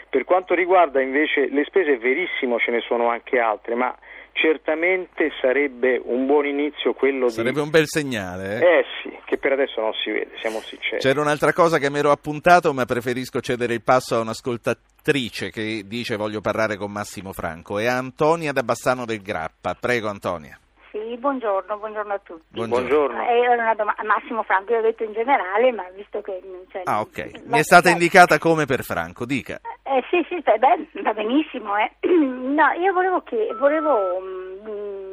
Per quanto riguarda invece le spese, è verissimo, ce ne sono anche altre, ma certamente sarebbe un buon inizio quello sarebbe un bel segnale. Sì, che per adesso non si vede, siamo sinceri. C'era un'altra cosa che mi ero appuntato, ma preferisco cedere il passo a un'ascoltatrice che dice voglio parlare con Massimo Franco. È Antonia da Bassano del Grappa. Prego Antonia. Sì, buongiorno a tutti. Buongiorno. Una domanda, Massimo Franco, io ho detto in generale, ma visto che non c'è... Ah, ok. Mi è stata indicata come per Franco, dica. Sì, beh, va benissimo. No, io volevo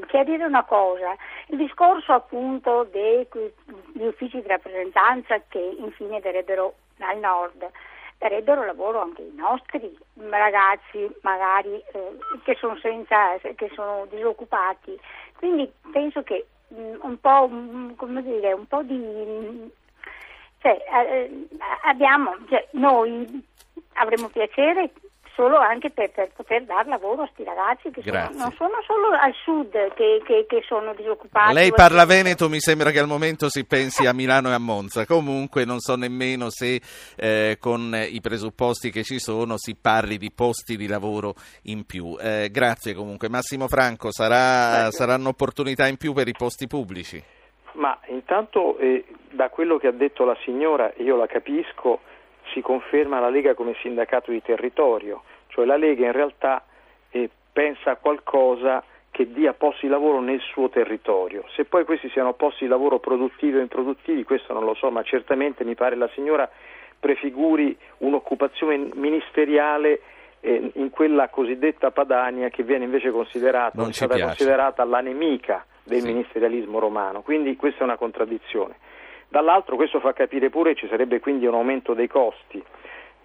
chiarire una cosa. Il discorso appunto degli uffici di rappresentanza che infine verrebbero al nord, darebbero lavoro anche i nostri ragazzi magari che sono disoccupati, quindi penso che noi avremo piacere solo anche per poter dar lavoro a questi ragazzi che non sono solo al sud che sono disoccupati. Lei parla veneto, mi sembra che al momento si pensi a Milano e a Monza. Comunque non so nemmeno se con i presupposti che ci sono si parli di posti di lavoro in più. Grazie comunque. Massimo Franco, saranno opportunità in più per i posti pubblici? Ma intanto da quello che ha detto la signora, io la capisco, si conferma la Lega come sindacato di territorio, cioè la Lega in realtà pensa a qualcosa che dia posti di lavoro nel suo territorio. Se poi questi siano posti di lavoro produttivi o improduttivi, questo non lo so, ma certamente mi pare la signora prefiguri un'occupazione ministeriale in quella cosiddetta Padania che viene invece considerata la nemica del ministerialismo romano, quindi questa è una contraddizione. Dall'altro questo fa capire pure che ci sarebbe quindi un aumento dei costi.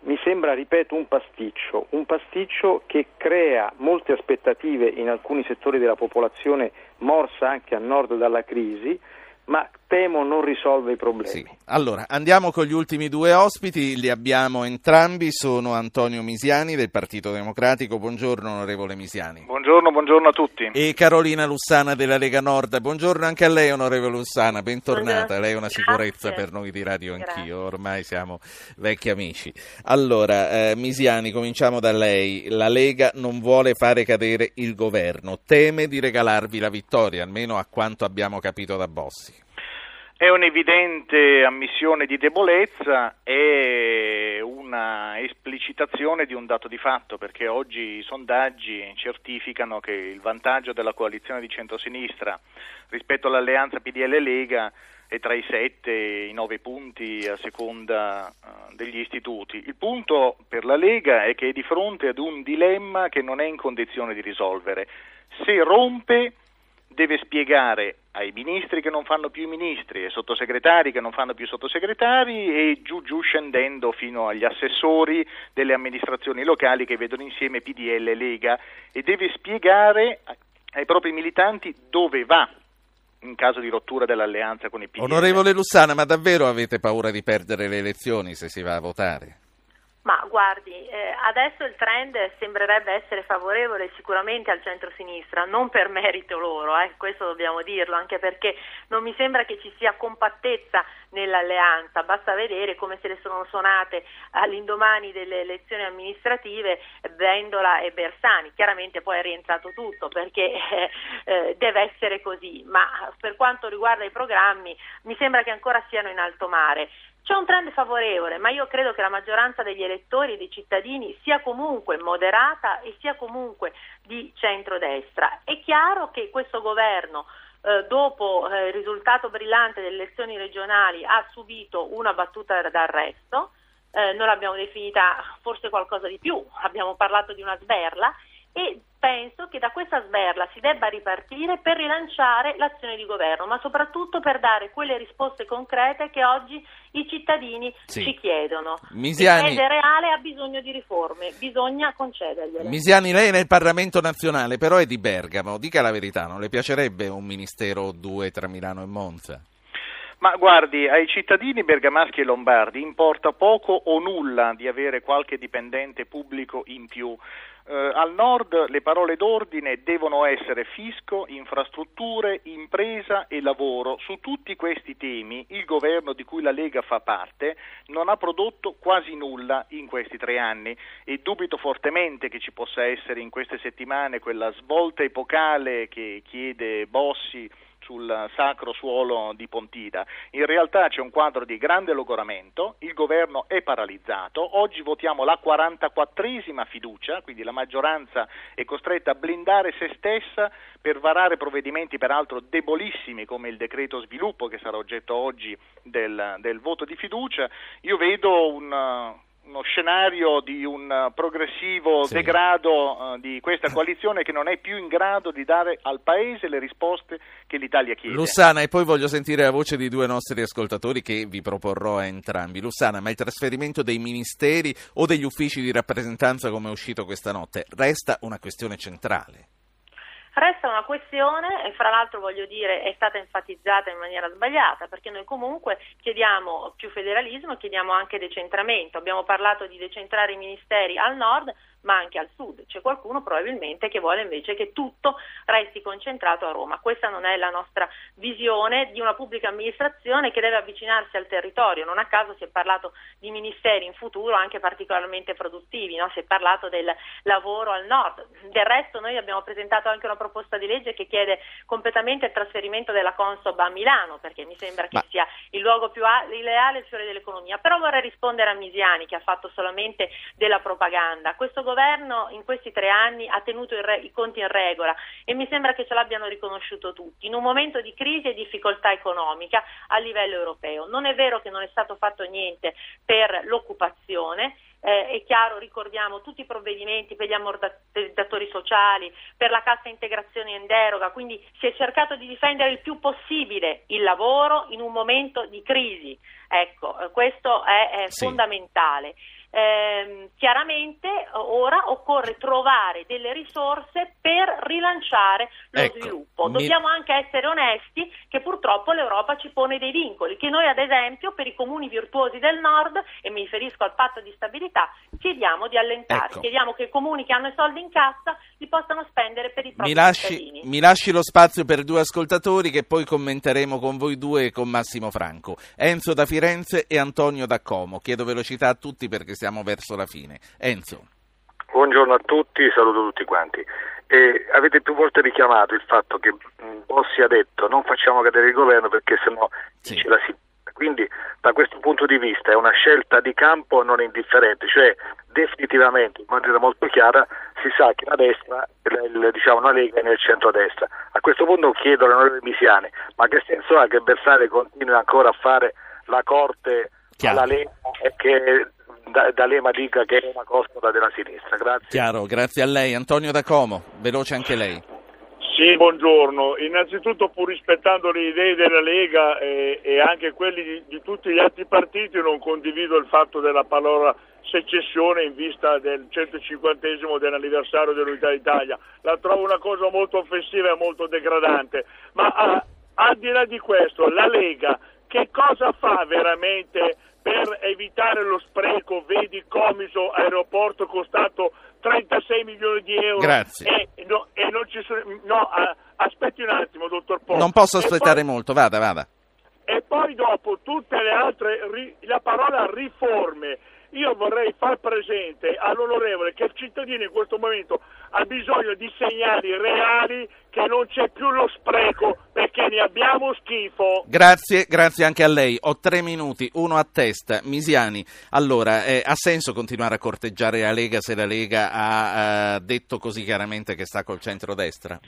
Mi sembra, ripeto, un pasticcio che crea molte aspettative in alcuni settori della popolazione morsa anche a nord dalla crisi, ma temo non risolve i problemi. Sì. Allora, andiamo con gli ultimi due ospiti, li abbiamo entrambi, sono Antonio Misiani del Partito Democratico. Buongiorno onorevole Misiani. Buongiorno a tutti. E Carolina Lussana della Lega Nord. Buongiorno anche a lei onorevole Lussana, bentornata. Lei è una sicurezza per noi di Radio Anch'Io, ormai siamo vecchi amici. Allora, Misiani, cominciamo da lei. La Lega non vuole fare cadere il governo, teme di regalarvi la vittoria, almeno a quanto abbiamo capito da Bossi. È un'evidente ammissione di debolezza e una esplicitazione di un dato di fatto, perché oggi i sondaggi certificano che il vantaggio della coalizione di centrosinistra rispetto all'alleanza PDL-Lega è tra i 7 e i 9 punti a seconda degli istituti. Il punto per la Lega è che è di fronte ad un dilemma che non è in condizione di risolvere. Se rompe deve spiegare ai ministri che non fanno più i ministri, ai sottosegretari che non fanno più sottosegretari e giù scendendo fino agli assessori delle amministrazioni locali che vedono insieme PDL e Lega, e deve spiegare ai propri militanti dove va in caso di rottura dell'alleanza con i PDL. Onorevole Lussana, ma davvero avete paura di perdere le elezioni se si va a votare? Ma guardi, adesso il trend sembrerebbe essere favorevole sicuramente al centro-sinistra, non per merito loro, questo dobbiamo dirlo, anche perché non mi sembra che ci sia compattezza nell'alleanza, basta vedere come se le sono suonate all'indomani delle elezioni amministrative Vendola e Bersani. Chiaramente poi è rientrato tutto perché deve essere così, ma per quanto riguarda i programmi mi sembra che ancora siano in alto mare. C'è un trend favorevole, ma io credo che la maggioranza degli elettori e dei cittadini sia comunque moderata e sia comunque di centrodestra. È chiaro che questo governo, dopo il risultato brillante delle elezioni regionali, ha subito una battuta d'arresto, noi l'abbiamo definita forse qualcosa di più, abbiamo parlato di una sberla, e penso che da questa sberla si debba ripartire per rilanciare l'azione di governo, ma soprattutto per dare quelle risposte concrete che oggi i cittadini ci chiedono. Misiani, il paese reale ha bisogno di riforme, bisogna concedergliele. Misiani, lei nel Parlamento nazionale però è di Bergamo, dica la verità, non le piacerebbe un ministero o due tra Milano e Monza? Ma guardi, ai cittadini bergamaschi e lombardi importa poco o nulla di avere qualche dipendente pubblico in più. Al nord le parole d'ordine devono essere fisco, infrastrutture, impresa e lavoro. Su tutti questi temi il governo di cui la Lega fa parte non ha prodotto quasi nulla in questi 3 anni e dubito fortemente che ci possa essere in queste settimane quella svolta epocale che chiede Bossi sul sacro suolo di Pontida. In realtà c'è un quadro di grande logoramento, il governo è paralizzato, oggi votiamo la 44esima fiducia, quindi la maggioranza è costretta a blindare se stessa per varare provvedimenti peraltro debolissimi come il decreto sviluppo che sarà oggetto oggi del voto di fiducia. Io vedo uno scenario di un progressivo degrado di questa coalizione che non è più in grado di dare al Paese le risposte che l'Italia chiede. Lussana, e poi voglio sentire la voce di 2 nostri ascoltatori che vi proporrò a entrambi. Lussana, ma il trasferimento dei ministeri o degli uffici di rappresentanza come è uscito questa notte resta una questione centrale? Resta una questione e fra l'altro voglio dire è stata enfatizzata in maniera sbagliata, perché noi comunque chiediamo più federalismo e chiediamo anche decentramento. Abbiamo parlato di decentrare i ministeri al nord ma anche al sud. C'è qualcuno probabilmente che vuole invece che tutto resti concentrato a Roma. Questa non è la nostra visione di una pubblica amministrazione che deve avvicinarsi al territorio. Non a caso si è parlato di ministeri in futuro anche particolarmente produttivi, no? Si è parlato del lavoro al nord. Del resto noi abbiamo presentato anche una proposta di legge che chiede completamente il trasferimento della Consob a Milano, perché mi sembra che sia il luogo più ideale, il fiore dell'economia. Però vorrei rispondere a Misiani, che ha fatto solamente della propaganda. Questo governo in questi 3 anni ha tenuto i conti in regola e mi sembra che ce l'abbiano riconosciuto tutti, in un momento di crisi e difficoltà economica a livello europeo. Non è vero che non è stato fatto niente per l'occupazione. È chiaro, ricordiamo tutti i provvedimenti per gli ammortizzatori sociali, per la cassa integrazione in deroga, quindi si è cercato di difendere il più possibile il lavoro in un momento di crisi. Ecco, questo è fondamentale. Chiaramente ora occorre trovare delle risorse per rilanciare lo sviluppo. Dobbiamo anche essere onesti che purtroppo l'Europa ci pone dei vincoli che noi ad esempio per i comuni virtuosi del nord, e mi riferisco al patto di stabilità, chiediamo di allentare, chiediamo che i comuni che hanno i soldi in cassa li possano spendere per i propri cittadini. Mi lasci lo spazio per 2 ascoltatori che poi commenteremo con voi 2 e con Massimo Franco. Enzo da Firenze e Antonio da Como. Chiedo velocità a tutti perché siamo verso la fine. Enzo. Buongiorno a tutti, saluto tutti quanti. Avete più volte richiamato il fatto che Bossi ha detto non facciamo cadere il governo perché sennò sì. Ce la si... Quindi da questo punto di vista è una scelta di campo non indifferente, cioè definitivamente in maniera molto chiara si sa che la destra, diciamo la Lega è nel centro-destra. A questo punto chiedo all'onorevole Misiani, ma che senso ha che Bersani continui ancora a fare la corte alla Lega e che D'Alema dica che è una costola della sinistra? Grazie. Chiaro, grazie a lei. Antonio da Como, veloce anche lei. Sì, buongiorno. Innanzitutto, pur rispettando le idee della Lega e anche quelli di tutti gli altri partiti, non condivido il fatto della parola secessione in vista del 150° dell'anniversario dell'Unità d'Italia. La trovo una cosa molto offensiva e molto degradante. Ma al di là di questo, la Lega che cosa fa veramente per evitare lo spreco? Vedi Comiso, aeroporto costato 36 milioni di euro. Grazie. E non ci sono. No, aspetti un attimo, dottor Po. Non posso aspettare molto, vada. E poi dopo tutte le altre, la parola riforme. Io vorrei far presente all'onorevole che il cittadino in questo momento ha bisogno di segnali reali che non c'è più lo spreco, perché ne abbiamo schifo. Grazie anche a lei. Ho 3 minuti, uno a testa. Misiani, allora, ha senso continuare a corteggiare la Lega se la Lega ha detto così chiaramente che sta col centrodestra?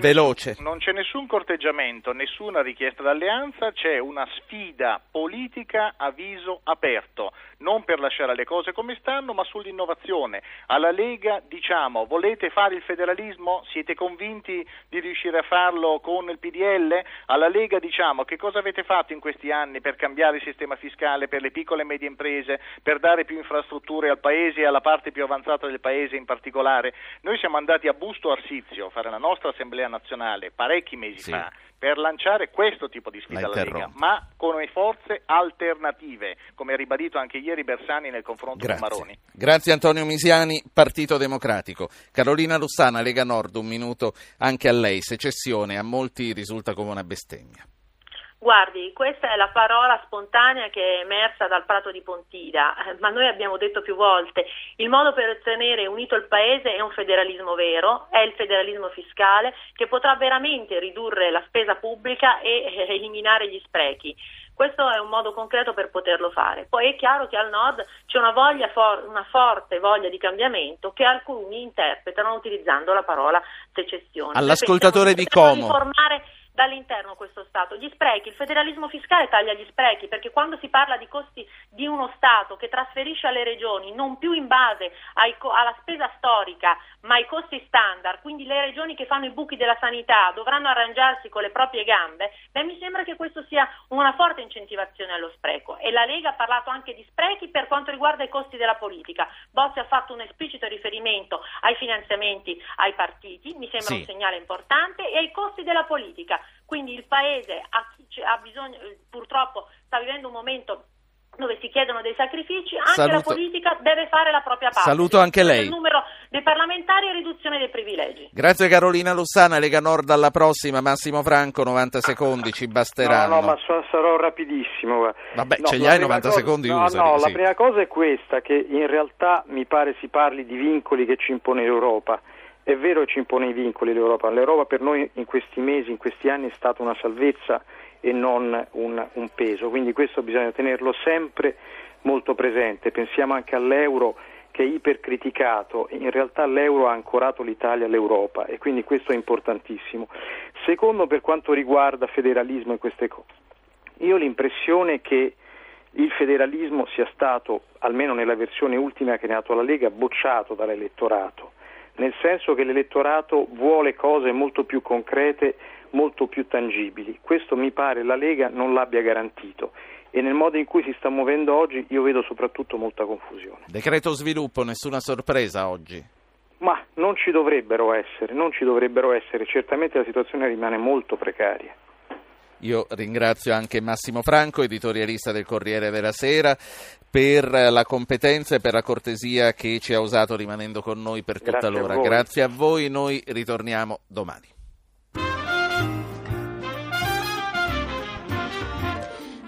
Veloce. Non c'è nessun corteggiamento, nessuna richiesta d'alleanza, c'è una sfida politica a viso aperto, non per lasciare le cose come stanno, ma sull'innovazione. Alla Lega diciamo: volete fare il federalismo? Siete convinti di riuscire a farlo con il PDL? Alla Lega diciamo: che cosa avete fatto in questi anni per cambiare il sistema fiscale per le piccole e medie imprese, per dare più infrastrutture al Paese e alla parte più avanzata del Paese in particolare? Noi siamo andati a Busto Arsizio a fare la nostra Assemblea Nazionale parecchi mesi fa per lanciare questo tipo di sfida alla Lega, ma con le forze alternative, come ha ribadito anche ieri Bersani nel confronto con Maroni. Grazie Antonio Misiani, Partito Democratico. Carolina Lussana, Lega Nord, un minuto anche a lei. Secessione a molti risulta come una bestemmia. Guardi, questa è la parola spontanea che è emersa dal Prato di Pontida, ma noi abbiamo detto più volte: il modo per tenere unito il Paese è un federalismo vero, è il federalismo fiscale che potrà veramente ridurre la spesa pubblica e eliminare gli sprechi. Questo è un modo concreto per poterlo fare. Poi è chiaro che al Nord c'è una forte voglia di cambiamento che alcuni interpretano utilizzando la parola secessione. All'ascoltatore di Como. Riformare dall'interno questo Stato. Gli sprechi, il federalismo fiscale taglia gli sprechi, perché quando si parla di costi di uno Stato che trasferisce alle regioni non più in base alla spesa storica ma ai costi standard, quindi le regioni che fanno i buchi della sanità dovranno arrangiarsi con le proprie gambe, beh, mi sembra che questo sia una forte incentivazione allo spreco. E la Lega ha parlato anche di sprechi per quanto riguarda i costi della politica. Bossi ha fatto un esplicito riferimento ai finanziamenti ai partiti, mi sembra un segnale importante, e ai costi della politica. Quindi il Paese ha bisogno, purtroppo sta vivendo un momento dove si chiedono dei sacrifici, anche la politica deve fare la propria parte. Saluto anche lei. Il numero dei parlamentari e riduzione dei privilegi. Grazie Carolina Lussana, Lega Nord alla prossima. Massimo Franco, 90 secondi ci basteranno. No, ma sarò rapidissimo. Vabbè, no, ce li hai 90 secondi? No, la prima cosa è questa, che in realtà mi pare si parli di vincoli che ci impone l'Europa. È vero che ci impone i vincoli l'Europa. L'Europa per noi in questi mesi, in questi anni è stata una salvezza e non un peso, quindi questo bisogna tenerlo sempre molto presente. Pensiamo anche all'euro che è ipercriticato, in realtà l'euro ha ancorato l'Italia all'Europa e quindi questo è importantissimo. Secondo, per quanto riguarda federalismo e queste cose, io ho l'impressione che il federalismo sia stato, almeno nella versione ultima che ne ha dato la Lega, bocciato dall'elettorato, nel senso che l'elettorato vuole cose molto più concrete, molto più tangibili. Questo mi pare la Lega non l'abbia garantito e nel modo in cui si sta muovendo oggi io vedo soprattutto molta confusione. Decreto sviluppo, nessuna sorpresa oggi? Ma non ci dovrebbero essere, certamente la situazione rimane molto precaria. Io ringrazio anche Massimo Franco, editorialista del Corriere della Sera, per la competenza e per la cortesia che ci ha usato rimanendo con noi per tutta l'ora. Grazie a voi, noi ritorniamo domani.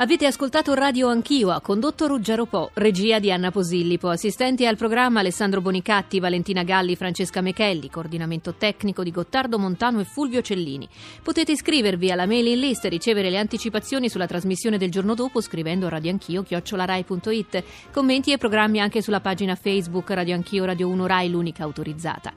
Avete ascoltato Radio Anch'Io, ha condotto Ruggero Po, regia di Anna Posillipo, assistenti al programma Alessandro Bonicatti, Valentina Galli, Francesca Mechelli, coordinamento tecnico di Gottardo Montano e Fulvio Cellini. Potete iscrivervi alla mailing list e ricevere le anticipazioni sulla trasmissione del giorno dopo scrivendo radioanchio@rai.it. Commenti e programmi anche sulla pagina Facebook Radio Anch'Io Radio 1 Rai, l'unica autorizzata.